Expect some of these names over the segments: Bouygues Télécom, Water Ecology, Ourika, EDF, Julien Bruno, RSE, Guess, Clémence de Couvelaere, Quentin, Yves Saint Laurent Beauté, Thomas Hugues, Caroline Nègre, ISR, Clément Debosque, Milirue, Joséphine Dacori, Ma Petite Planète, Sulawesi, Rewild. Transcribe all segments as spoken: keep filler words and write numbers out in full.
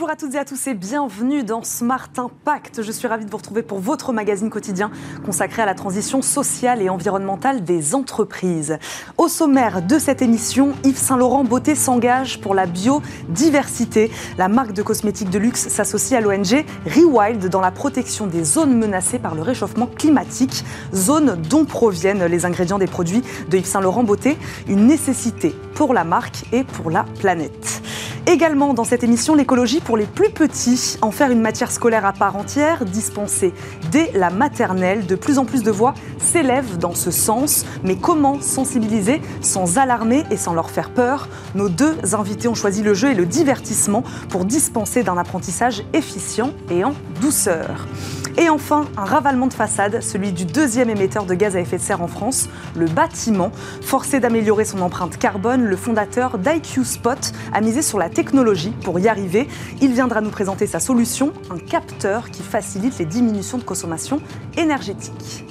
Bonjour à toutes et à tous et bienvenue dans Smart Impact. Je suis ravie de vous retrouver pour votre magazine quotidien consacré à la transition sociale et environnementale des entreprises. Au sommaire de cette émission, Yves Saint Laurent Beauté s'engage pour la biodiversité. La marque de cosmétiques de luxe s'associe à l'O N G Rewild dans la protection des zones menacées par le réchauffement climatique, zones dont proviennent les ingrédients des produits de Yves Saint Laurent Beauté, une nécessité pour la marque et pour la planète. Également dans cette émission, l'écologie pour les plus petits, en faire une matière scolaire à part entière, dispensée dès la maternelle. De plus en plus de voix s'élèvent dans ce sens. Mais comment sensibiliser sans alarmer et sans leur faire peur? Nos deux invités ont choisi le jeu et le divertissement pour dispenser d'un apprentissage efficient et en douceur. Et enfin, un ravalement de façade, celui du deuxième émetteur de gaz à effet de serre en France, le bâtiment. Forcé d'améliorer son empreinte carbone, le fondateur d'I Q Spot a misé sur la technologie pour y arriver. Il viendra nous présenter sa solution, un capteur qui facilite les diminutions de consommation énergétique.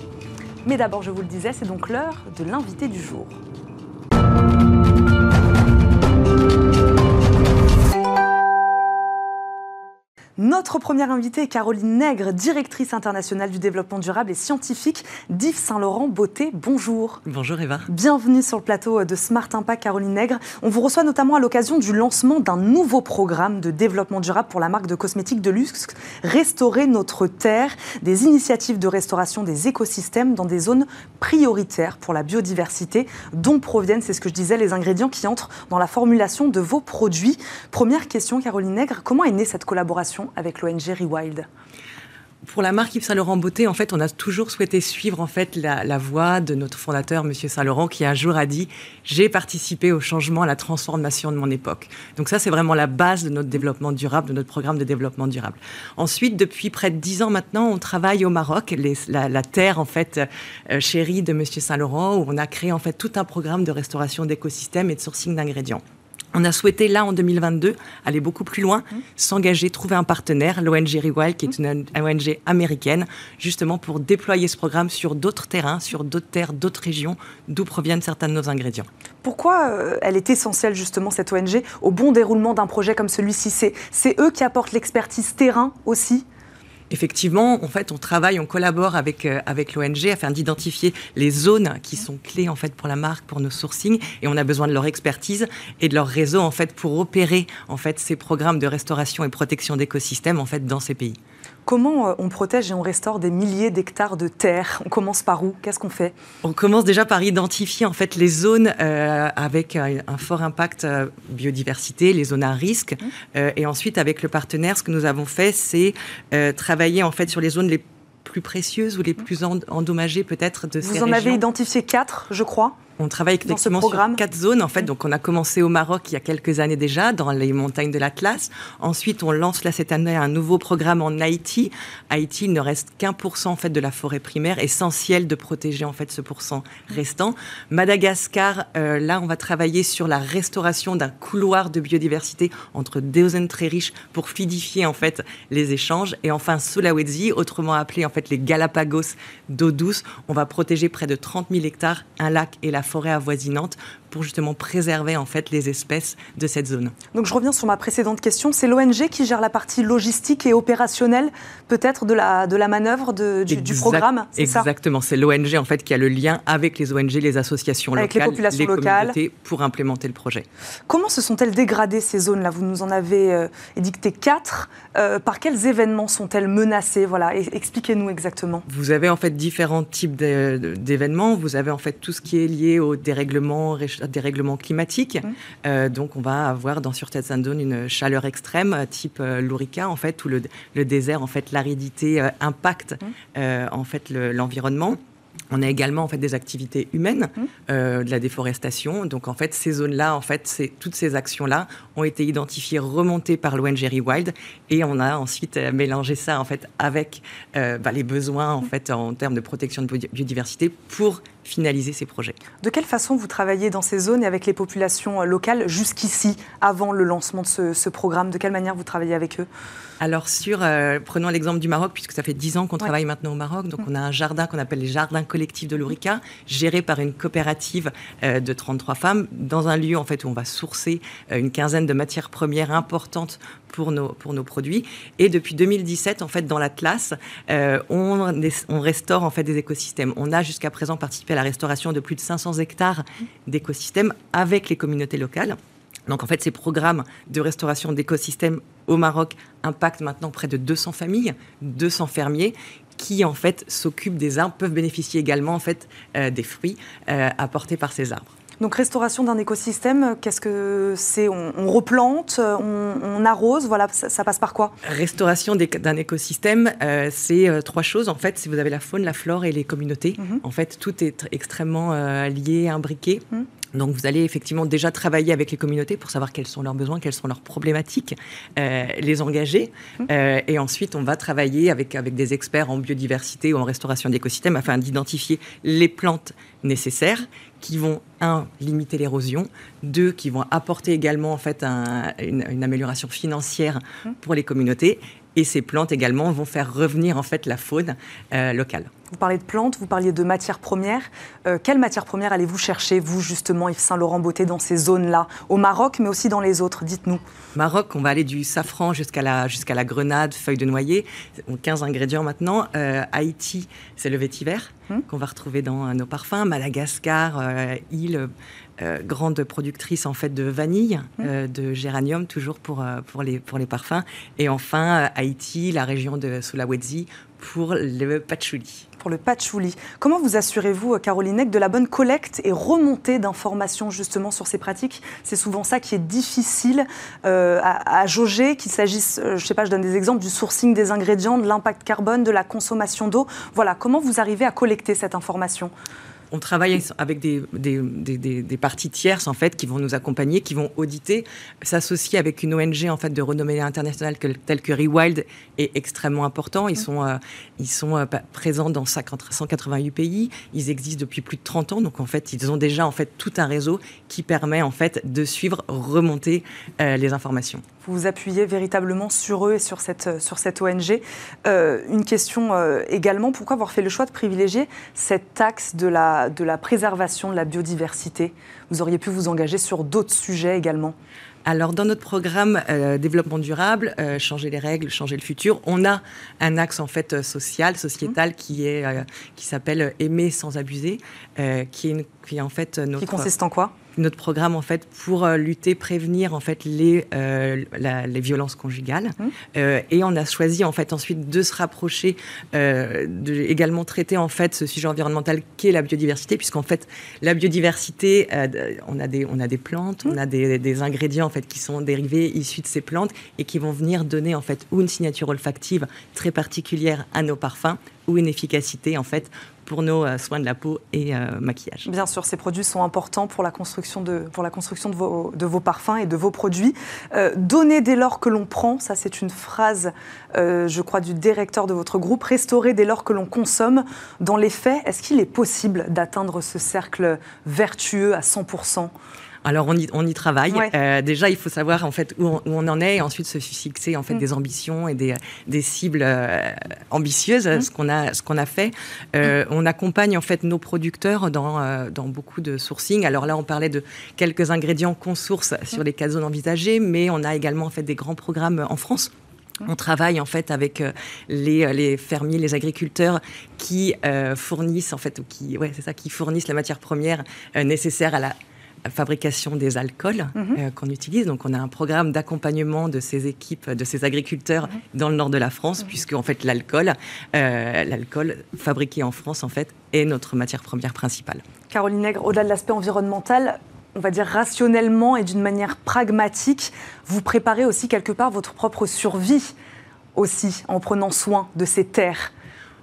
Mais d'abord, je vous le disais, c'est donc l'heure de l'invité du jour. Notre première invitée est Caroline Nègre, directrice internationale du développement durable et scientifique d'Yves Saint Laurent Beauté. Bonjour. Bonjour Eva. Bienvenue sur le plateau de Smart Impact, Caroline Nègre. On vous reçoit notamment à l'occasion du lancement d'un nouveau programme de développement durable pour la marque de cosmétiques de luxe, Restaurer notre terre, des initiatives de restauration des écosystèmes dans des zones prioritaires pour la biodiversité, dont proviennent, c'est ce que je disais, les ingrédients qui entrent dans la formulation de vos produits. Première question, Caroline Nègre, comment est née cette collaboration avec l'O N G Rewild? Pour la marque Yves Saint Laurent Beauté, en fait, on a toujours souhaité suivre en fait, la, la voie de notre fondateur, M. Saint Laurent, qui un jour a dit « J'ai participé au changement, à la transformation de mon époque ». Donc ça, c'est vraiment la base de notre développement durable, de notre programme de développement durable. Ensuite, depuis près de dix ans maintenant, on travaille au Maroc, les, la, la terre en fait, euh, chérie de M. Saint Laurent, où on a créé en fait, tout un programme de restauration d'écosystèmes et de sourcing d'ingrédients. On a souhaité, là, en deux mille vingt-deux, aller beaucoup plus loin, mmh. s'engager, trouver un partenaire, l'O N G Rewild, qui est une O N G américaine, justement pour déployer ce programme sur d'autres terrains, sur d'autres terres, d'autres régions, d'où proviennent certains de nos ingrédients. Pourquoi euh, elle est essentielle, justement, cette O N G, au bon déroulement d'un projet comme celui-ci? C'est eux qui apportent l'expertise terrain aussi? Effectivement, en fait, on travaille, on collabore avec, euh, avec l'O N G afin d'identifier les zones qui sont clés en fait, pour la marque, pour nos sourcings. Et on a besoin de leur expertise et de leur réseau en fait, pour opérer en fait, ces programmes de restauration et protection d'écosystèmes en fait, dans ces pays. Comment on protège et on restaure des milliers d'hectares de terre? On commence par où? Qu'est-ce qu'on fait? On commence déjà par identifier en fait les zones euh, avec un, un fort impact euh, biodiversité, les zones à risque. Mmh. Euh, et ensuite, avec le partenaire, ce que nous avons fait, c'est euh, travailler en fait sur les zones les plus précieuses ou les plus endommagées peut-être de ces régions. Vous en avez identifié quatre, je crois. On travaille effectivement sur quatre zones, en fait. Donc, on a commencé au Maroc il y a quelques années déjà, dans les montagnes de l'Atlas. Ensuite, on lance là cette année un nouveau programme en Haïti. Haïti, il ne reste qu'un pour cent en fait de la forêt primaire, essentiel de protéger en fait ce pourcent restant. Madagascar, euh, là, on va travailler sur la restauration d'un couloir de biodiversité entre deux zones très riches pour fluidifier en fait les échanges. Et enfin, Sulawesi, autrement appelé en fait les Galapagos d'eau douce, on va protéger près de trente mille hectares, un lac et la forêt avoisinante pour justement préserver en fait les espèces de cette zone. Donc je reviens sur ma précédente question, c'est l'O N G qui gère la partie logistique et opérationnelle peut-être de la, de la manœuvre de, du, exact, du programme, c'est ça? Exactement, c'est l'O N G en fait qui a le lien avec les O N G, les associations avec locales, les, populations les locales. Communautés pour implémenter le projet. Comment se sont-elles dégradées ces zones-là? Vous nous en avez euh, édicté quatre, euh, par quels événements sont-elles menacées? Voilà, expliquez-nous exactement. Vous avez en fait différents types d'événements, vous avez en fait tout ce qui est lié au dérèglement, dérèglement climatique. Mmh. Euh, donc, on va avoir dans sur certaines zones une chaleur extrême, type euh, l'Ourika, en fait, où le, le désert, en fait, l'aridité euh, impacte mmh. euh, en fait le, l'environnement. On a également en fait des activités humaines, mmh. euh, de la déforestation. Donc en fait, ces zones-là, en fait, c'est, toutes ces actions-là ont été identifiées, remontées par l'O N G Rewild, et on a ensuite euh, mélangé ça en fait avec euh, bah, les besoins en mmh. fait en termes de protection de biodiversité pour finaliser ces projets. De quelle façon vous travaillez dans ces zones et avec les populations locales jusqu'ici, avant le lancement de ce, ce programme? De quelle manière vous travaillez avec eux? Alors sur, euh, prenons l'exemple du Maroc, puisque ça fait dix ans qu'on ouais. travaille maintenant au Maroc, donc mmh. on a un jardin qu'on appelle les jardins collectifs. collectif de l'Ourika, géré par une coopérative euh, de trente-trois femmes, dans un lieu en fait, où on va sourcer euh, une quinzaine de matières premières importantes pour nos, pour nos produits. Et depuis deux mille dix-sept, en fait, dans l'Atlas, euh, on, on restaure en fait, des écosystèmes. On a jusqu'à présent participé à la restauration de plus de cinq cents hectares d'écosystèmes avec les communautés locales. Donc, en fait, ces programmes de restauration d'écosystèmes au Maroc impactent maintenant près de deux cents familles, deux cents fermiers qui, en fait, s'occupent des arbres, peuvent bénéficier également, en fait, euh, des fruits euh, apportés par ces arbres. Donc, restauration d'un écosystème, qu'est-ce que c'est? on, on replante, on, on arrose, voilà, ça, ça passe par quoi? Restauration d'un écosystème, euh, c'est euh, trois choses, en fait. Si vous avez la faune, la flore et les communautés, mm-hmm. en fait, tout est extrêmement euh, lié, imbriqué. Mm-hmm. Donc, vous allez effectivement déjà travailler avec les communautés pour savoir quels sont leurs besoins, quelles sont leurs problématiques, euh, les engager. Euh, et ensuite, on va travailler avec, avec des experts en biodiversité ou en restauration d'écosystèmes afin d'identifier les plantes nécessaires qui vont, un, limiter l'érosion, deux, qui vont apporter également en fait, un, une, une amélioration financière pour les communautés. Et ces plantes également vont faire revenir en fait la faune euh, locale. Vous parlez de plantes, vous parliez de matières premières. Euh, quelles matières premières allez-vous chercher, vous justement, Yves Saint Laurent Beauté, dans ces zones-là, au Maroc, mais aussi dans les autres? Dites-nous. Maroc, on va aller du safran jusqu'à la, jusqu'à la grenade, feuille de noyer. On a quinze ingrédients maintenant. Euh, Haïti, c'est le vétiver hum. qu'on va retrouver dans nos parfums. Madagascar, euh, île. Euh, grande productrice en fait de vanille, euh, de géranium, toujours pour, euh, pour, les, pour les parfums. Et enfin, euh, Haïti, la région de Sulawesi, pour le patchouli. Pour le patchouli. Comment vous assurez-vous, Caroline Nègre, de la bonne collecte et remontée d'informations justement sur ces pratiques? C'est souvent ça qui est difficile euh, à, à jauger, qu'il s'agisse, euh, je sais pas, je donne des exemples, du sourcing des ingrédients, de l'impact carbone, de la consommation d'eau. Voilà, comment vous arrivez à collecter cette information? On travaille avec des, des, des, des, des parties tierces, en fait, qui vont nous accompagner, qui vont auditer, s'associer avec une O N G, en fait, de renommée internationale que, telle que Rewild est extrêmement important. Ils sont, euh, ils sont euh, présents dans cent quatre-vingt-huit pays. Ils existent depuis plus de trente ans. Donc, en fait, ils ont déjà, en fait, tout un réseau qui permet, en fait, de suivre, remonter euh, les informations. Vous vous appuyez véritablement sur eux et sur cette, sur cette O N G. Euh, une question euh, également, pourquoi avoir fait le choix de privilégier cette taxe de la de la préservation de la biodiversité? Vous auriez pu vous engager sur d'autres sujets également. Alors, dans notre programme euh, développement durable, euh, changer les règles, changer le futur, on a un axe en fait social, sociétal, mmh. qui est euh, qui s'appelle aimer sans abuser, euh, qui est une, qui est en fait notre. Qui consiste en quoi? Notre programme en fait pour lutter, prévenir en fait les euh, la, les violences conjugales mmh. euh, et on a choisi en fait ensuite de se rapprocher, euh, de également traiter en fait ce sujet environnemental qu'est la biodiversité, puisqu'en fait la biodiversité euh, on a des on a des plantes, mmh. on a des, des ingrédients en fait qui sont dérivés issus de ces plantes et qui vont venir donner en fait une signature olfactive très particulière à nos parfums ou une efficacité en fait pour nos euh, soins de la peau et euh, maquillage. Bien sûr, ces produits sont importants pour la construction de, pour la construction de, vos, de vos parfums et de vos produits. Euh, donner dès lors que l'on prend, ça c'est une phrase, euh, je crois, du directeur de votre groupe, restaurer dès lors que l'on consomme. Dans les faits, est-ce qu'il est possible d'atteindre ce cercle vertueux à cent pour cent ? Alors, on y, on y travaille. Ouais. Euh, déjà, il faut savoir en fait, où, on, où on en est et ensuite se fixer en fait, mmh. des ambitions et des, des cibles euh, ambitieuses, mmh. ce, qu'on a, ce qu'on a fait. Euh, mmh. On accompagne en fait, nos producteurs dans, euh, dans beaucoup de sourcing. Alors là, on parlait de quelques ingrédients qu'on source mmh. sur les quatre zones envisagées, mais on a également en fait, des grands programmes en France. On travaille en fait avec les, les fermiers, les agriculteurs qui euh, fournissent en fait, qui, ouais, c'est ça, qui fournissent la matière première euh, nécessaire à la fabrication des alcools mmh. euh, qu'on utilise. Donc, on a un programme d'accompagnement de ces équipes, de ces agriculteurs mmh. dans le nord de la France, mmh. puisque, en fait, l'alcool, euh, l'alcool fabriqué en France, en fait, est notre matière première principale. Caroline Nègre, au-delà de l'aspect environnemental, on va dire rationnellement et d'une manière pragmatique, vous préparez aussi quelque part votre propre survie, aussi, en prenant soin de ces terres.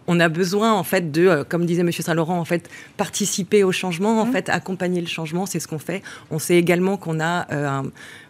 On a besoin, en fait, de, euh, comme disait M. Saint-Laurent, en fait, participer au changement, en mmh. fait, accompagner le changement, c'est ce qu'on fait. On sait également qu'on a euh, un,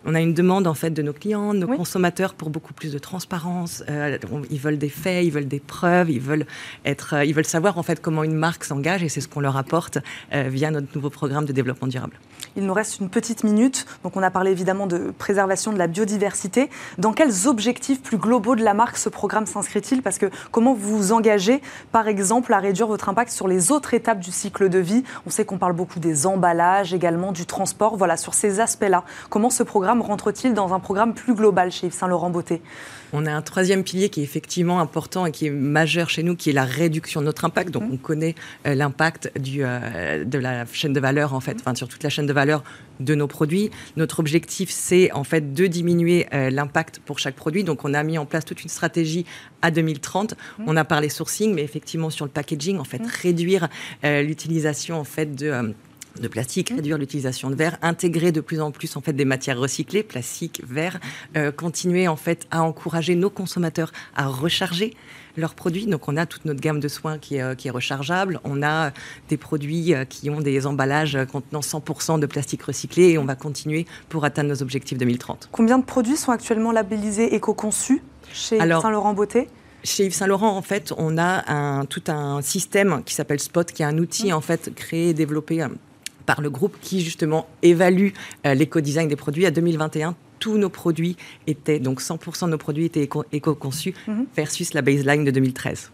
on a une demande en fait de nos clients, de nos oui. consommateurs pour beaucoup plus de transparence. Euh, ils veulent des faits, ils veulent des preuves, ils veulent être, euh, ils veulent savoir en fait comment une marque s'engage et c'est ce qu'on leur apporte euh, via notre nouveau programme de développement durable. Il nous reste une petite minute, donc on a parlé évidemment de préservation de la biodiversité. Dans quels objectifs plus globaux de la marque ce programme s'inscrit-il ? Parce que comment vous vous engagez, par exemple, à réduire votre impact sur les autres étapes du cycle de vie ? On sait qu'on parle beaucoup des emballages, également du transport, voilà, sur ces aspects-là. Comment ce programme rentre-t-il dans un programme plus global chez Yves Saint Laurent Beauté ? On a un troisième pilier qui est effectivement important et qui est majeur chez nous, qui est la réduction de notre impact. Donc, mmh. on connaît euh, l'impact du, euh, de la chaîne de valeur, en fait, mmh. enfin, sur toute la chaîne de valeur de nos produits. Notre objectif, c'est en fait de diminuer euh, l'impact pour chaque produit. Donc, on a mis en place toute une stratégie à deux mille trente. Mmh. On a parlé sourcing, mais effectivement, sur le packaging, en fait, mmh. réduire euh, l'utilisation, en fait, de... Euh, de plastique, réduire l'utilisation de verre, intégrer de plus en plus en fait des matières recyclées, plastique, verre, euh, continuer en fait à encourager nos consommateurs à recharger leurs produits. Donc on a toute notre gamme de soins qui est, qui est rechargeable. On a des produits qui ont des emballages contenant cent pour cent de plastique recyclé et on va continuer pour atteindre nos objectifs deux mille trente. Combien de produits sont actuellement labellisés éco-conçus chez Alors, Saint Laurent Beauté ? Chez Yves Saint Laurent, en fait, on a un, tout un système qui s'appelle Spot, qui est un outil en fait créé et développé par le groupe qui, justement, évalue euh, l'éco-design des produits. À deux mille vingt et un, tous nos produits étaient, donc cent pour cent de nos produits étaient éco- éco-conçus mm-hmm. versus la baseline de deux mille treize.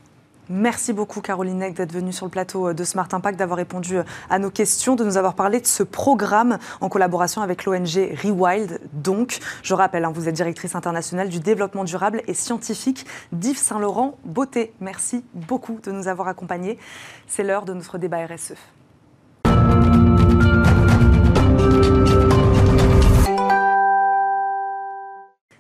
Merci beaucoup, Caroline Nègre, d'être venue sur le plateau de Smart Impact, d'avoir répondu à nos questions, de nous avoir parlé de ce programme en collaboration avec l'O N G Rewild. Donc, je rappelle, hein, vous êtes directrice internationale du développement durable et scientifique d'Yves Saint Laurent Beauté. Merci beaucoup de nous avoir accompagnés. C'est l'heure de notre débat R S E.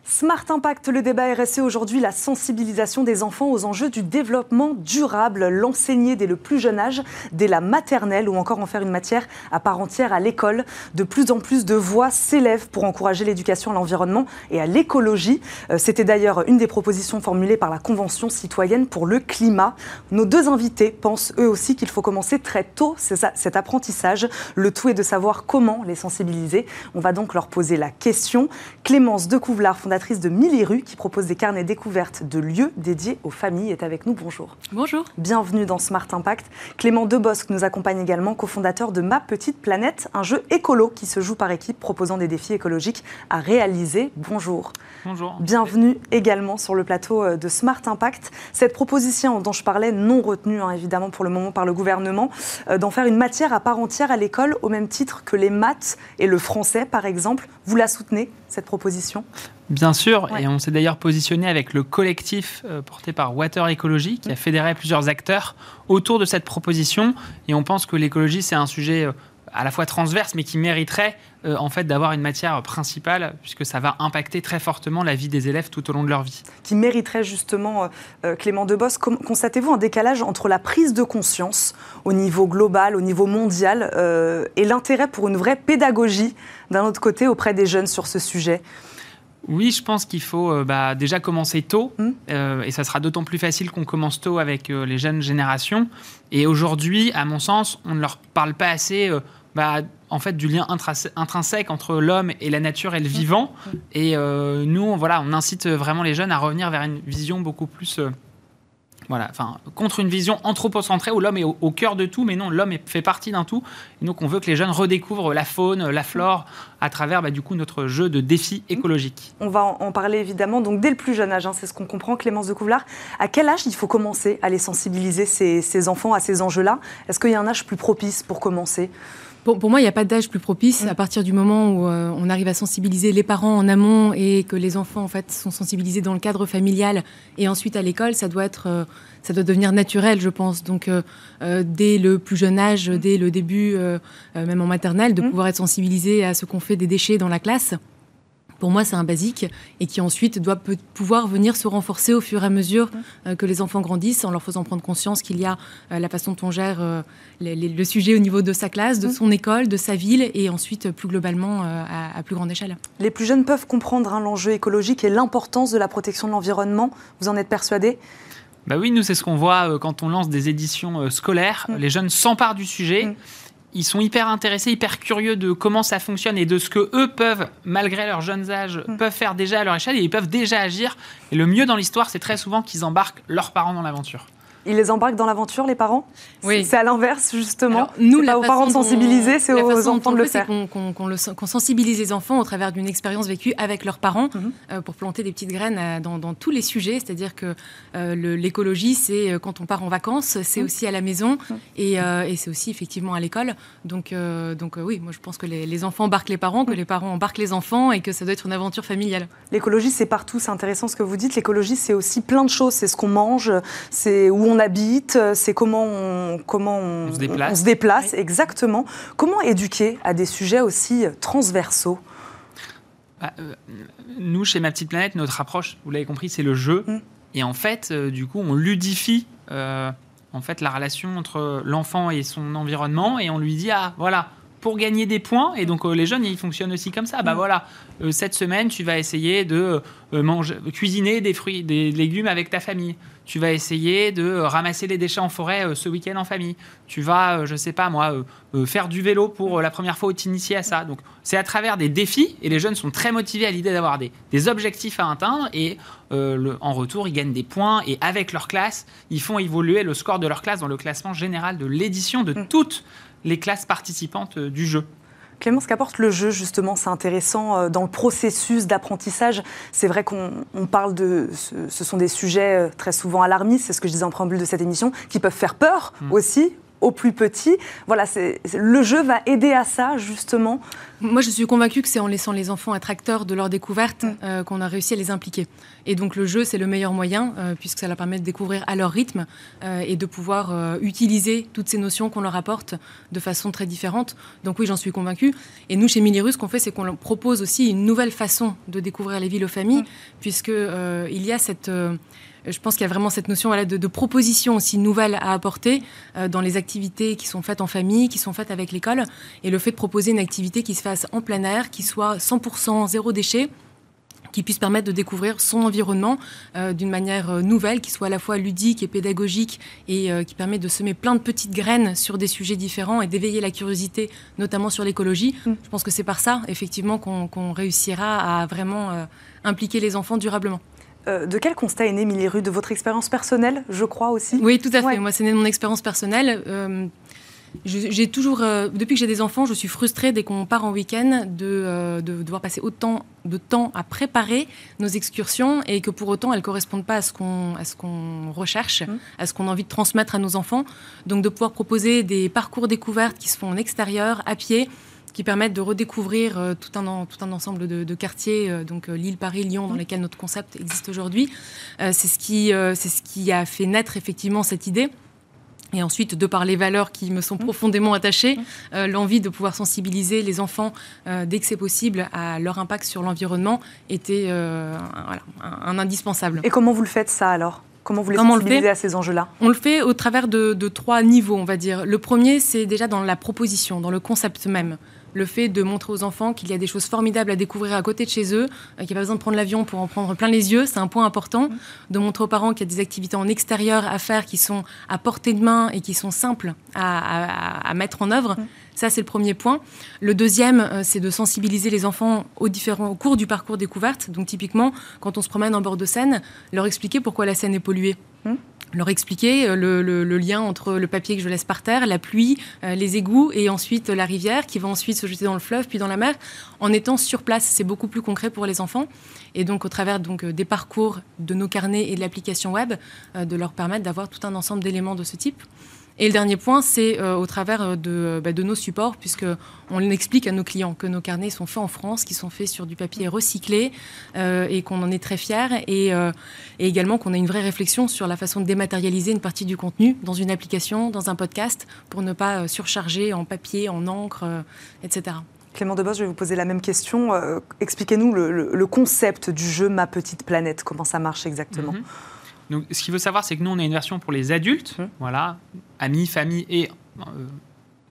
Smart Impact, le débat R S E aujourd'hui, la sensibilisation des enfants aux enjeux du développement durable, l'enseigner dès le plus jeune âge, dès la maternelle ou encore en faire une matière à part entière à l'école. De plus en plus de voix s'élèvent pour encourager l'éducation à l'environnement et à l'écologie. C'était d'ailleurs une des propositions formulées par la Convention citoyenne pour le climat. Nos deux invités pensent eux aussi qu'il faut commencer très tôt cet apprentissage. Le tout est de savoir comment les sensibiliser. On va donc leur poser la question. Clémence de Couvelaere, fondatrice de Milirue qui propose des carnets découvertes de lieux dédiés aux familles est avec nous. Bonjour. Bonjour. Bienvenue dans Smart Impact. Clément Debosque nous accompagne également, cofondateur de Ma Petite Planète, un jeu écolo qui se joue par équipe proposant des défis écologiques à réaliser. Bonjour. Bonjour. Bienvenue également sur le plateau de Smart Impact. Cette proposition dont je parlais, non retenue hein, évidemment pour le moment par le gouvernement, euh, d'en faire une matière à part entière à l'école au même titre que les maths et le français par exemple, vous la soutenez cette proposition ? Bien sûr, ouais. Et on s'est d'ailleurs positionné avec le collectif porté par Water Ecology qui a fédéré plusieurs acteurs autour de cette proposition et on pense que l'écologie c'est un sujet à la fois transverse mais qui mériterait Euh, en fait, d'avoir une matière principale puisque ça va impacter très fortement la vie des élèves tout au long de leur vie. Qui mériterait justement, euh, Clément Debosque, constatez-vous un décalage entre la prise de conscience au niveau global, au niveau mondial euh, et l'intérêt pour une vraie pédagogie d'un autre côté auprès des jeunes sur ce sujet ? Oui, je pense qu'il faut euh, bah, déjà commencer tôt mmh. euh, et ça sera d'autant plus facile qu'on commence tôt avec euh, les jeunes générations. Et aujourd'hui, à mon sens, on ne leur parle pas assez... Euh, bah, en fait, du lien intrinsèque entre l'homme et la nature et le vivant. Et euh, nous, on, voilà, on incite vraiment les jeunes à revenir vers une vision beaucoup plus... Euh, voilà, enfin, contre une vision anthropocentrée où l'homme est au, au cœur de tout, mais non, l'homme est, fait partie d'un tout. Et donc, on veut que les jeunes redécouvrent la faune, la flore, à travers bah, du coup, notre jeu de défis écologiques. On va en parler évidemment, donc dès le plus jeune âge, hein, c'est ce qu'on comprend, Clémence de Couvelaere. À quel âge il faut commencer à les sensibiliser, ces, ces enfants, à ces enjeux-là ? Est-ce qu'il y a un âge plus propice pour commencer ? Bon, pour moi, il n'y a pas d'âge plus propice. À partir du moment où euh, on arrive à sensibiliser les parents en amont et que les enfants en fait, sont sensibilisés dans le cadre familial et ensuite à l'école, ça doit, être, euh, ça doit devenir naturel, je pense. Donc, euh, euh, dès le plus jeune âge, dès le début, euh, euh, même en maternelle, de mmh. pouvoir être sensibilisé à ce qu'on fait des déchets dans la classe, pour moi, c'est un basique et qui ensuite doit peut- pouvoir venir se renforcer au fur et à mesure euh, que les enfants grandissent en leur faisant prendre conscience qu'il y a euh, la façon dont on gère euh, les, les, le sujet au niveau de sa classe, de son école, de sa ville et ensuite plus globalement euh, à, à plus grande échelle. Les plus jeunes peuvent comprendre hein, l'enjeu écologique et l'importance de la protection de l'environnement. Vous en êtes persuadés ? Bah oui, nous, c'est ce qu'on voit euh, quand on lance des éditions euh, scolaires. Mmh. Les jeunes s'emparent du sujet. Mmh. ils sont hyper intéressés, hyper curieux de comment ça fonctionne et de ce que eux peuvent, malgré leurs jeunes âges, mmh. peuvent faire déjà à leur échelle, et ils peuvent déjà agir. Et le mieux dans l'histoire, c'est très souvent qu'ils embarquent leurs parents dans l'aventure. Ils les embarquent dans l'aventure, les parents ? Oui. C'est à l'inverse, justement. Alors, nous, c'est la pas aux parents de sensibiliser, c'est aux enfants de le faire. La façon qu'on, qu'on, le, qu'on sensibilise les enfants au travers d'une expérience vécue avec leurs parents mm-hmm. euh, pour planter des petites graines à, dans, dans tous les sujets. C'est-à-dire que euh, le, l'écologie, c'est quand on part en vacances, c'est mm-hmm. aussi à la maison mm-hmm. et, euh, et c'est aussi effectivement à l'école. Donc, euh, donc euh, oui, moi je pense que les, les enfants embarquent les parents, que mm-hmm. les parents embarquent les enfants et que ça doit être une aventure familiale. L'écologie, c'est partout. C'est intéressant ce que vous dites. L'écologie, c'est aussi plein de choses. C'est ce qu'on mange, c'est où on on habite, c'est comment on, comment on, on se déplace, on se déplace oui. exactement. Comment éduquer à des sujets aussi transversaux ? bah, euh, Nous, chez Ma Petite Planète, notre approche, vous l'avez compris, c'est le jeu. Mm. Et en fait, euh, du coup, on ludifie euh, en fait, la relation entre l'enfant et son environnement et on lui dit « Ah, voilà !» pour gagner des points, et donc euh, les jeunes, ils fonctionnent aussi comme ça. Bah voilà, euh, cette semaine, tu vas essayer de euh, manger, cuisiner des fruits, des légumes avec ta famille. Tu vas essayer de euh, ramasser les déchets en forêt euh, ce week-end en famille. Tu vas, euh, je sais pas moi, euh, euh, faire du vélo pour euh, la première fois ou t'initier à ça. Donc c'est à travers des défis, et les jeunes sont très motivés à l'idée d'avoir des, des objectifs à atteindre, et euh, le, en retour, ils gagnent des points, et avec leur classe, ils font évoluer le score de leur classe dans le classement général de l'édition de toutes les classes participantes du jeu. Clémence, qu'apporte le jeu, justement, c'est intéressant dans le processus d'apprentissage. C'est vrai qu'on on parle de... Ce sont des sujets très souvent alarmistes, c'est ce que je disais en préambule de cette émission, qui peuvent faire peur mmh. aussi aux plus petits. Voilà, c'est, le jeu va aider à ça, justement. Moi, je suis convaincue que c'est en laissant les enfants être acteurs de leur découverte mmh. euh, qu'on a réussi à les impliquer. Et donc le jeu, c'est le meilleur moyen, euh, puisque ça leur permet de découvrir à leur rythme euh, et de pouvoir euh, utiliser toutes ces notions qu'on leur apporte de façon très différente. Donc oui, j'en suis convaincue. Et nous, chez Milirue, ce qu'on fait, c'est qu'on leur propose aussi une nouvelle façon de découvrir les villes aux familles, mmh. puisque euh, il y a cette... Euh, je pense qu'il y a vraiment cette notion voilà, de, de proposition aussi nouvelle à apporter euh, dans les activités qui sont faites en famille, qui sont faites avec l'école. Et le fait de proposer une activité qui se fasse en plein air, qui soit cent pour cent zéro déchet, qui puisse permettre de découvrir son environnement euh, d'une manière euh, nouvelle, qui soit à la fois ludique et pédagogique et euh, qui permet de semer plein de petites graines sur des sujets différents et d'éveiller la curiosité, notamment sur l'écologie. Mmh. Je pense que c'est par ça, effectivement, qu'on, qu'on réussira à vraiment euh, impliquer les enfants durablement. Euh, de quel constat est né Milirue ? De votre expérience personnelle, je crois aussi ? Oui, tout à fait. Ouais. Moi, c'est né de mon expérience personnelle. Euh, Je, j'ai toujours, euh, depuis que j'ai des enfants, je suis frustrée dès qu'on part en week-end de, euh, de devoir passer autant de temps à préparer nos excursions et que pour autant elles ne correspondent pas à ce qu'on, à ce qu'on recherche, mmh. à ce qu'on a envie de transmettre à nos enfants. Donc de pouvoir proposer des parcours découvertes qui se font en extérieur, à pied, qui permettent de redécouvrir euh, tout, un, tout un ensemble de, de quartiers, euh, donc euh, Lille, Paris, Lyon, dans lesquels notre concept existe aujourd'hui. Euh, c'est ce qui, euh, c'est ce qui a fait naître effectivement cette idée. Et ensuite, de par les valeurs qui me sont profondément attachées, euh, l'envie de pouvoir sensibiliser les enfants, euh, dès que c'est possible, à leur impact sur l'environnement était euh, un, voilà, un, un indispensable. Et comment vous le faites, ça, alors ? Comment vous les Comment sensibilisez à ces enjeux-là ? On le fait au travers de, de trois niveaux, on va dire. Le premier, c'est déjà dans la proposition, dans le concept même. Le fait de montrer aux enfants qu'il y a des choses formidables à découvrir à côté de chez eux, qu'il n'y a pas besoin de prendre l'avion pour en prendre plein les yeux, c'est un point important. De montrer aux parents qu'il y a des activités en extérieur à faire qui sont à portée de main et qui sont simples à, à, à mettre en œuvre. Ça, c'est le premier point. Le deuxième, c'est de sensibiliser les enfants aux différents, au cours du parcours découverte. Donc typiquement, quand on se promène en bord de Seine, leur expliquer pourquoi la Seine est polluée. Mmh. Leur expliquer le, le, le lien entre le papier que je laisse par terre, la pluie, euh, les égouts et ensuite la rivière qui va ensuite se jeter dans le fleuve puis dans la mer. En étant sur place, c'est beaucoup plus concret pour les enfants. Et donc, au travers donc, des parcours de nos carnets et de l'application web, euh, de leur permettre d'avoir tout un ensemble d'éléments de ce type. Et le dernier point, c'est euh, au travers de, bah, de nos supports, puisqu'on explique à nos clients que nos carnets sont faits en France, qu'ils sont faits sur du papier recyclé euh, et qu'on en est très fiers. Et, euh, et également qu'on a une vraie réflexion sur la façon de dématérialiser une partie du contenu dans une application, dans un podcast, pour ne pas euh, surcharger en papier, en encre, euh, et cetera. Clément Debosque, je vais vous poser la même question. Euh, expliquez-nous le, le, le concept du jeu Ma Petite Planète. Comment ça marche exactement ? Mm-hmm. Donc, ce qu'il faut savoir, c'est que nous, on a une version pour les adultes, mmh. voilà, amis, famille et euh,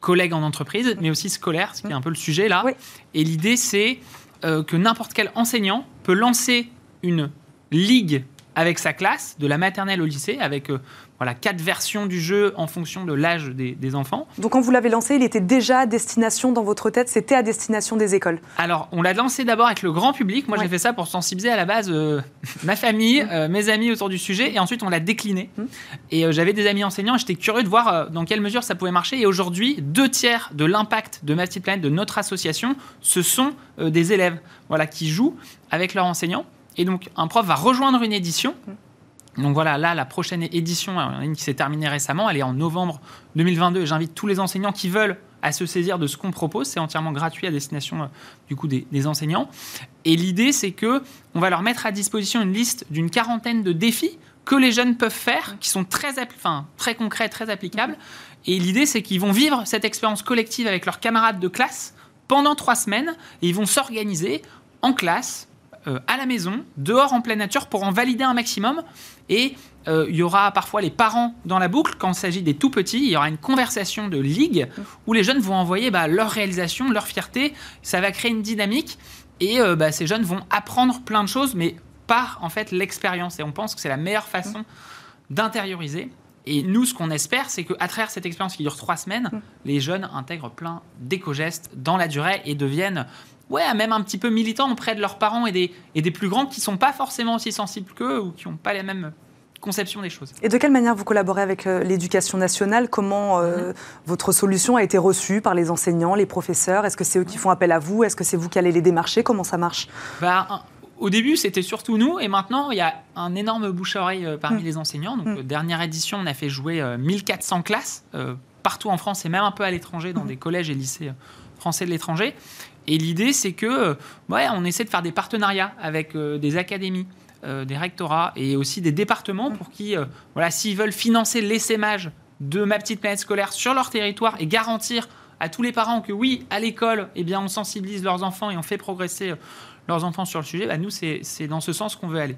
collègues en entreprise, mmh. mais aussi scolaires, ce qui mmh. est un peu le sujet là. Oui. Et l'idée, c'est euh, que n'importe quel enseignant peut lancer une ligue avec sa classe, de la maternelle au lycée, avec euh, voilà, quatre versions du jeu en fonction de l'âge des, des enfants. Donc quand vous l'avez lancé, il était déjà à destination dans votre tête, c'était à destination des écoles? Alors, on l'a lancé d'abord avec le grand public. Moi, ouais. j'ai fait ça pour sensibiliser à la base euh, ma famille, euh, mes amis autour du sujet. Et ensuite, on l'a décliné. Mmh. Et euh, j'avais des amis enseignants. J'étais curieux de voir euh, dans quelle mesure ça pouvait marcher. Et aujourd'hui, deux tiers de l'impact de Ma Petite Planète, de notre association, ce sont euh, des élèves voilà, qui jouent avec leurs enseignants. Et donc, un prof va rejoindre une édition. Donc voilà, là, la prochaine édition, une qui s'est terminée récemment, elle est en novembre deux mille vingt-deux. J'invite tous les enseignants qui veulent à se saisir de ce qu'on propose. C'est entièrement gratuit à destination du coup, des, des enseignants. Et l'idée, c'est qu'on va leur mettre à disposition une liste d'une quarantaine de défis que les jeunes peuvent faire, qui sont très, enfin, très concrets, très applicables. Et l'idée, c'est qu'ils vont vivre cette expérience collective avec leurs camarades de classe pendant trois semaines. Et ils vont s'organiser en classe, Euh, à la maison, dehors en pleine nature, pour en valider un maximum. Et euh, il y aura parfois les parents dans la boucle. Quand il s'agit des tout-petits, il y aura une conversation de ligue où les jeunes vont envoyer bah, leur réalisation, leur fierté. Ça va créer une dynamique et euh, bah, ces jeunes vont apprendre plein de choses, mais par en fait, l'expérience. Et on pense que c'est la meilleure façon mmh. d'intérioriser. Et nous, ce qu'on espère, c'est qu'à travers cette expérience qui dure trois semaines, mmh. les jeunes intègrent plein d'éco-gestes dans la durée et deviennent... Ouais, même un petit peu militants auprès de leurs parents et des, et des plus grands qui ne sont pas forcément aussi sensibles qu'eux ou qui n'ont pas les mêmes conceptions des choses. Et de quelle manière vous collaborez avec l'Éducation nationale? Comment euh, mmh. votre solution a été reçue par les enseignants, les professeurs? Est-ce que c'est eux qui font appel à vous? Est-ce que c'est vous qui allez les démarcher? Comment ça marche? bah, un... Au début, c'était surtout nous. Et maintenant, il y a un énorme bouche-à-oreille euh, parmi mmh. les enseignants. Donc, mmh. dernière édition, on a fait jouer euh, mille quatre cents classes euh, partout en France et même un peu à l'étranger, dans mmh. des collèges et lycées euh, français de l'étranger. Et l'idée, c'est que, ouais, on essaie de faire des partenariats avec euh, des académies, euh, des rectorats et aussi des départements pour qui, euh, voilà, s'ils veulent financer l'essaimage de Ma Petite Planète scolaire sur leur territoire et garantir à tous les parents que, oui, à l'école, eh bien, on sensibilise leurs enfants et on fait progresser leurs enfants sur le sujet, bah, nous, c'est, c'est dans ce sens qu'on veut aller.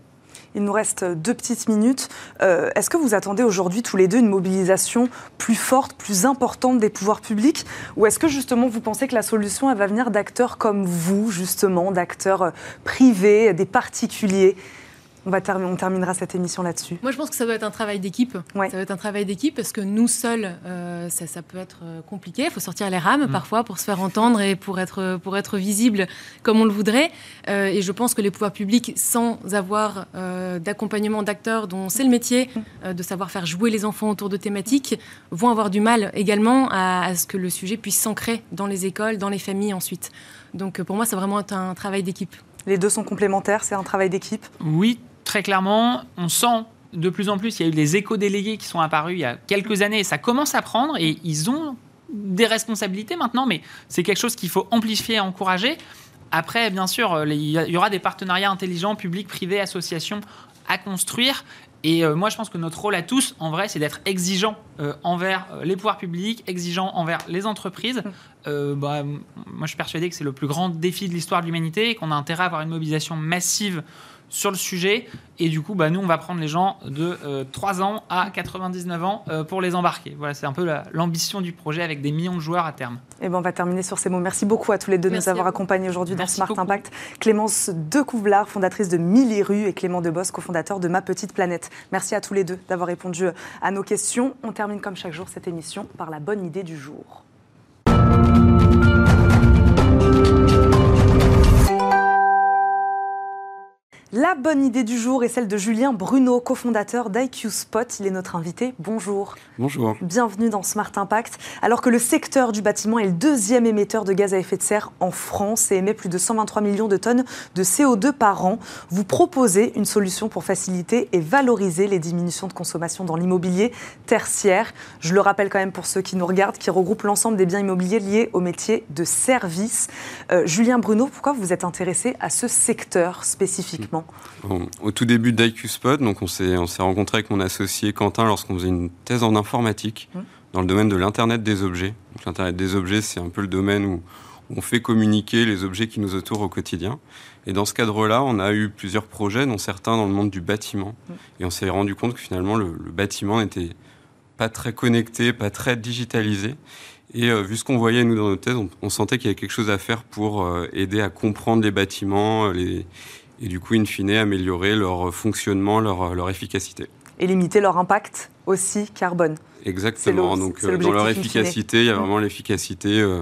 Il nous reste deux petites minutes. Euh, est-ce que vous attendez aujourd'hui tous les deux une mobilisation plus forte, plus importante des pouvoirs publics? Ou est-ce que justement vous pensez que la solution elle va venir d'acteurs comme vous, justement, d'acteurs privés, des particuliers? On, va ter- on terminera cette émission là-dessus. Moi, je pense que ça doit être un travail d'équipe. Ouais. Ça doit être un travail d'équipe parce que nous seuls, euh, ça, ça peut être compliqué. Il faut sortir les rames mmh. parfois pour se faire entendre et pour être, pour être visible comme on le voudrait. Euh, et je pense que les pouvoirs publics, sans avoir euh, d'accompagnement d'acteurs dont c'est le métier, euh, de savoir faire jouer les enfants autour de thématiques, vont avoir du mal également à, à ce que le sujet puisse s'ancrer dans les écoles, dans les familles ensuite. Donc pour moi, c'est vraiment un travail d'équipe. Les deux sont complémentaires, c'est un travail d'équipe? Oui. Très clairement, on sent de plus en plus, il y a eu des éco-délégués qui sont apparus il y a quelques années et ça commence à prendre et ils ont des responsabilités maintenant, mais c'est quelque chose qu'il faut amplifier et encourager. Après, bien sûr, il y aura des partenariats intelligents, publics, privés, associations à construire. Et euh, moi, je pense que notre rôle à tous, en vrai, c'est d'être exigeant euh, envers les pouvoirs publics, exigeant envers les entreprises. Euh, bah, moi, je suis persuadé que c'est le plus grand défi de l'histoire de l'humanité et qu'on a intérêt à avoir une mobilisation massive sur le sujet. Et du coup, bah, nous, on va prendre les gens de euh, trois ans à quatre-vingt-dix-neuf ans euh, pour les embarquer. Voilà, c'est un peu la, l'ambition du projet avec des millions de joueurs à terme. Et ben, on va terminer sur ces mots. Merci beaucoup à tous les deux de Merci nous avoir accompagnés aujourd'hui Merci dans Smart beaucoup. Impact. Clémence de Couvelaere, fondatrice de Milirue, et Clément Debosque, cofondateur de Ma Petite Planète. Merci à tous les deux d'avoir répondu à nos questions. On termine comme chaque jour cette émission par la bonne idée du jour. La bonne idée du jour est celle de Julien Bruno, cofondateur d'I Q Spot. Il est notre invité. Bonjour. Bonjour. Bienvenue dans Smart Impact. Alors que le secteur du bâtiment est le deuxième émetteur de gaz à effet de serre en France et émet plus de cent vingt-trois millions de tonnes de C O deux par an, vous proposez une solution pour faciliter et valoriser les diminutions de consommation dans l'immobilier tertiaire. Je le rappelle quand même pour ceux qui nous regardent, qui regroupe l'ensemble des biens immobiliers liés au métier de service. Euh, Julien Bruno, pourquoi vous êtes intéressé à ce secteur spécifiquement? Bon, au tout début d'I Q Spot, donc on s'est, on s'est rencontré avec mon associé Quentin lorsqu'on faisait une thèse en informatique mmh. dans le domaine de l'Internet des objets. Donc, l'Internet des objets, c'est un peu le domaine où on fait communiquer les objets qui nous entourent au quotidien. Et dans ce cadre-là, on a eu plusieurs projets, dont certains dans le monde du bâtiment. Mmh. Et on s'est rendu compte que finalement, le, le bâtiment n'était pas très connecté, pas très digitalisé. Et euh, vu ce qu'on voyait, nous, dans nos thèses, on, on sentait qu'il y avait quelque chose à faire pour euh, aider à comprendre les bâtiments, les... et du coup, in fine, améliorer leur fonctionnement, leur, leur efficacité. Et limiter leur impact aussi carbone. Exactement. Donc, euh, dans leur efficacité, il y a vraiment l'efficacité euh,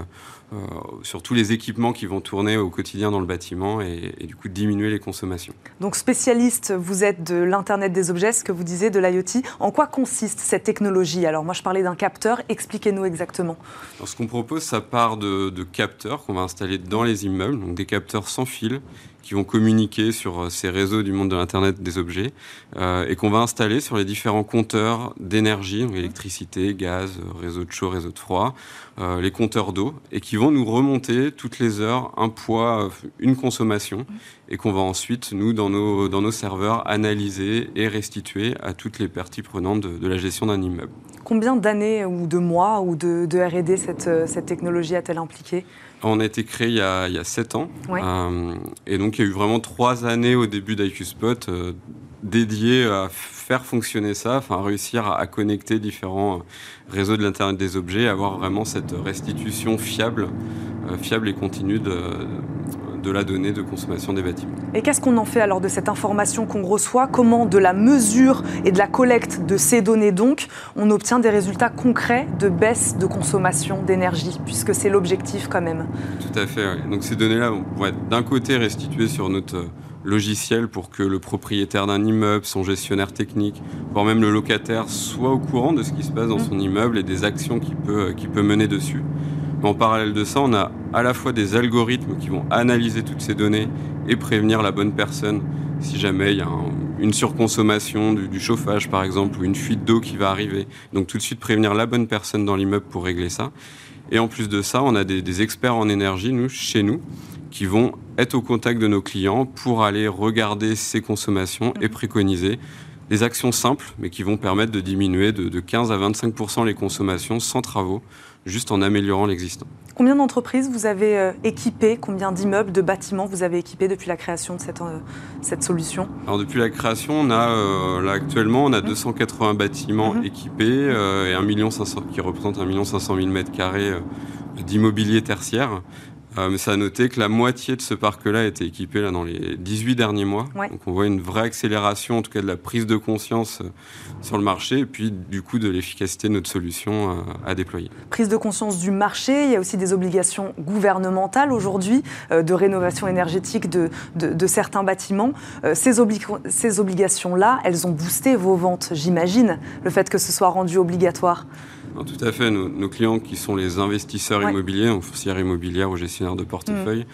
euh, sur tous les équipements qui vont tourner au quotidien dans le bâtiment et, et du coup diminuer les consommations. Donc spécialiste, vous êtes de l'Internet des objets, ce que vous disiez de l'IoT. En quoi consiste cette technologie? Alors moi je parlais d'un capteur, expliquez-nous exactement. Alors, ce qu'on propose, ça part de, de capteurs qu'on va installer dans les immeubles, donc des capteurs sans fil qui vont communiquer sur ces réseaux du monde de l'Internet des objets euh, et qu'on va installer sur les différents compteurs d'énergie, donc électricité, gaz, réseau de chaud, réseau de froid, euh, les compteurs d'eau, et qui vont nous remonter toutes les heures un poids, une consommation, et qu'on va ensuite, nous, dans nos, dans nos serveurs, analyser et restituer à toutes les parties prenantes de, de la gestion d'un immeuble. Combien d'années ou de mois ou de, de R et D cette, cette technologie a-t-elle impliqué ? On a été créé il y a, il y a sept ans, ouais. euh, et donc il y a eu vraiment trois années au début d'IQSpot, euh, dédié à faire fonctionner ça, enfin réussir à connecter différents réseaux de l'Internet des objets, avoir vraiment cette restitution fiable, fiable et continue de, de la donnée de consommation des bâtiments. Et qu'est-ce qu'on en fait alors de cette information qu'on reçoit? Comment de la mesure et de la collecte de ces données donc, on obtient des résultats concrets de baisse de consommation d'énergie, puisque c'est l'objectif quand même? Tout à fait, oui. Donc ces données-là vont être d'un côté restituées sur notre logiciel pour que le propriétaire d'un immeuble, son gestionnaire technique, voire même le locataire soit au courant de ce qui se passe dans son immeuble et des actions qu'il peut, qu'il peut mener dessus. Mais en parallèle de ça, on a à la fois des algorithmes qui vont analyser toutes ces données et prévenir la bonne personne si jamais il y a un, une surconsommation du, du chauffage par exemple ou une fuite d'eau qui va arriver. Donc tout de suite prévenir la bonne personne dans l'immeuble pour régler ça. Et en plus de ça, on a des, des experts en énergie, nous, chez nous, qui vont être au contact de nos clients pour aller regarder ces consommations et préconiser des actions simples, mais qui vont permettre de diminuer de, de quinze à vingt-cinq pour cent les consommations sans travaux, juste en améliorant l'existant. Combien d'entreprises vous avez euh, équipées, combien d'immeubles, de bâtiments vous avez équipés depuis la création de cette, euh, cette solution? Alors depuis la création, on a, euh, là actuellement, on a mmh. deux cent quatre-vingts bâtiments mmh. équipés, euh, et un million cinq cents mille, qui représentent un million cinq cent mille mètres carrés d'immobilier tertiaire. Euh, mais ça a noté que la moitié de ce parc-là a été équipé là, dans les dix-huit derniers mois. Ouais. Donc on voit une vraie accélération, en tout cas de la prise de conscience euh, sur le marché et puis du coup de l'efficacité de notre solution euh, à déployer. Prise de conscience du marché, il y a aussi des obligations gouvernementales aujourd'hui euh, de rénovation énergétique de, de, de certains bâtiments. Euh, ces, obli- ces obligations-là, elles ont boosté vos ventes, j'imagine, le fait que ce soit rendu obligatoire. Non, tout à fait. Nos, nos clients qui sont les investisseurs ouais. immobiliers, donc foncières immobilières ou gestionnaires de portefeuille,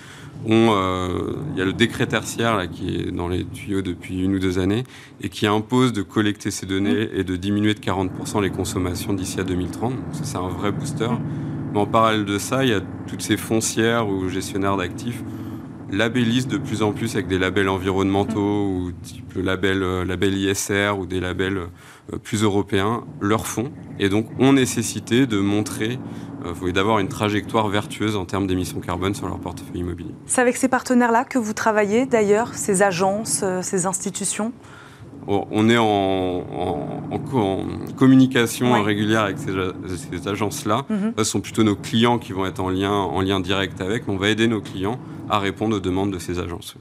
mmh. ont, euh, il y a le décret tertiaire là, qui est dans les tuyaux depuis une ou deux années et qui impose de collecter ces données mmh. et de diminuer de quarante pour cent les consommations d'ici à deux mille trente. Donc ça, c'est un vrai booster. Mmh. Mais en parallèle de ça, il y a toutes ces foncières ou gestionnaires d'actifs labellisent de plus en plus avec des labels environnementaux mmh. ou type label, label I S R ou des labels plus européens, leurs fonds. Et donc, ont nécessité de montrer, euh, d'avoir une trajectoire vertueuse en termes d'émissions carbone sur leur portefeuille immobilier. C'est avec ces partenaires-là que vous travaillez d'ailleurs, ces agences, euh, ces institutions ? On est en, en, en, en communication ouais. régulière avec ces, ces agences-là. Mm-hmm. Ce sont plutôt nos clients qui vont être en lien, en lien direct avec. On va aider nos clients à répondre aux demandes de ces agences.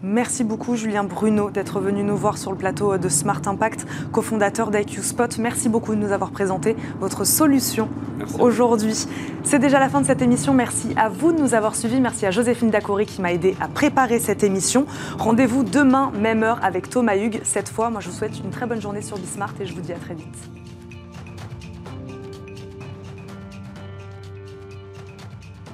Merci beaucoup Julien Bruno d'être venu nous voir sur le plateau de Smart Impact, cofondateur d'IQSpot. Merci beaucoup de nous avoir présenté votre solution merci. Aujourd'hui. C'est déjà la fin de cette émission. Merci à vous de nous avoir suivis. Merci à Joséphine Dacori qui m'a aidé à préparer cette émission. Rendez-vous demain, même heure, avec Thomas Hugues. Cette fois, moi je vous souhaite une très bonne journée sur Bismart et je vous dis à très vite.